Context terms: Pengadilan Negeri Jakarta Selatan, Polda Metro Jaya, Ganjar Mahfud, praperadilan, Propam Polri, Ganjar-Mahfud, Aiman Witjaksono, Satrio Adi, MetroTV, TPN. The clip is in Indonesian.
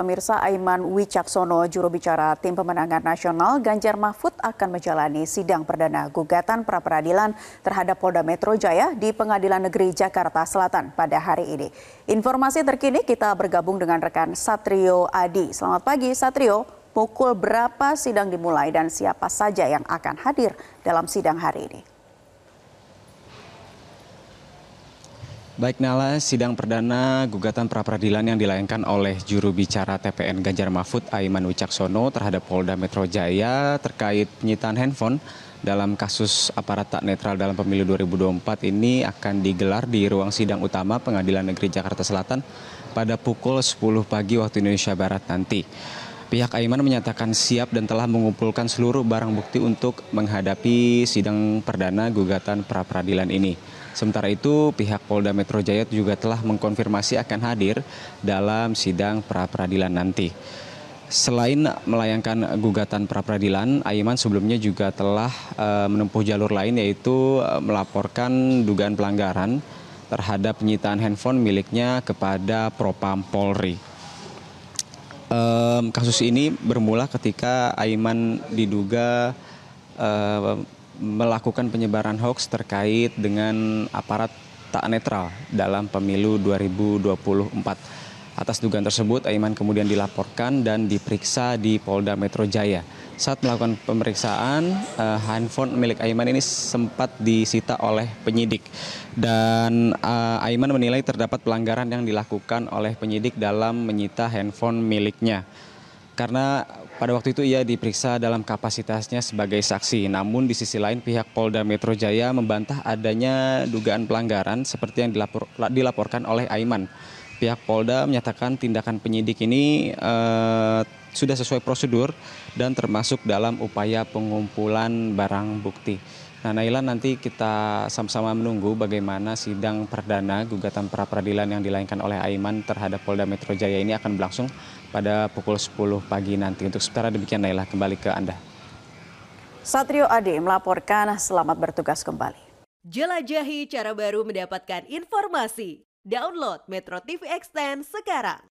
Pemirsa, Aiman Witjaksono, juru bicara tim pemenangan nasional Ganjar-Mahfud akan menjalani sidang perdana gugatan pra peradilan terhadap Polda Metro Jaya di Pengadilan Negeri Jakarta Selatan pada hari ini. Informasi terkini kita bergabung dengan rekan Satrio Adi. Selamat pagi Satrio, pukul berapa sidang dimulai dan siapa saja yang akan hadir dalam sidang hari ini? Baik Nala, sidang perdana gugatan pra peradilan yang dilayangkan oleh juru bicara TPN Ganjar Mahfud Aiman Witjaksono terhadap Polda Metro Jaya terkait penyitaan handphone dalam kasus aparat tak netral dalam pemilu 2024 ini akan digelar di ruang sidang utama Pengadilan Negeri Jakarta Selatan pada pukul 10 pagi waktu Indonesia Barat nanti. Pihak Aiman menyatakan siap dan telah mengumpulkan seluruh barang bukti untuk menghadapi sidang perdana gugatan pra peradilan ini. Sementara itu, pihak Polda Metro Jaya juga telah mengkonfirmasi akan hadir dalam sidang pra peradilan nanti. Selain melayangkan gugatan pra peradilan, Aiman sebelumnya juga telah menempuh jalur lain, yaitu melaporkan dugaan pelanggaran terhadap penyitaan handphone miliknya kepada Propam Polri. Kasus ini bermula ketika Aiman diduga melakukan penyebaran hoax terkait dengan aparat tak netral dalam pemilu 2024. Atas dugaan tersebut, Aiman kemudian dilaporkan dan diperiksa di Polda Metro Jaya. Saat melakukan pemeriksaan, handphone milik Aiman ini sempat disita oleh penyidik. Dan Aiman menilai terdapat pelanggaran yang dilakukan oleh penyidik dalam menyita handphone miliknya. Karena pada waktu itu ia diperiksa dalam kapasitasnya sebagai saksi. Namun di sisi lain pihak Polda Metro Jaya membantah adanya dugaan pelanggaran seperti yang dilaporkan oleh Aiman. Pihak Polda menyatakan tindakan penyidik ini sudah sesuai prosedur dan termasuk dalam upaya pengumpulan barang bukti. Nah Naila, nanti kita sama-sama menunggu bagaimana sidang perdana gugatan pra peradilan yang dilayangkan oleh Aiman terhadap Polda Metro Jaya ini akan berlangsung pada pukul 10 pagi nanti. Untuk sementara demikian Naila, kembali ke Anda. Satrio Adi melaporkan, selamat bertugas kembali. Jelajahi cara baru mendapatkan informasi. Download Metro TV Extend sekarang.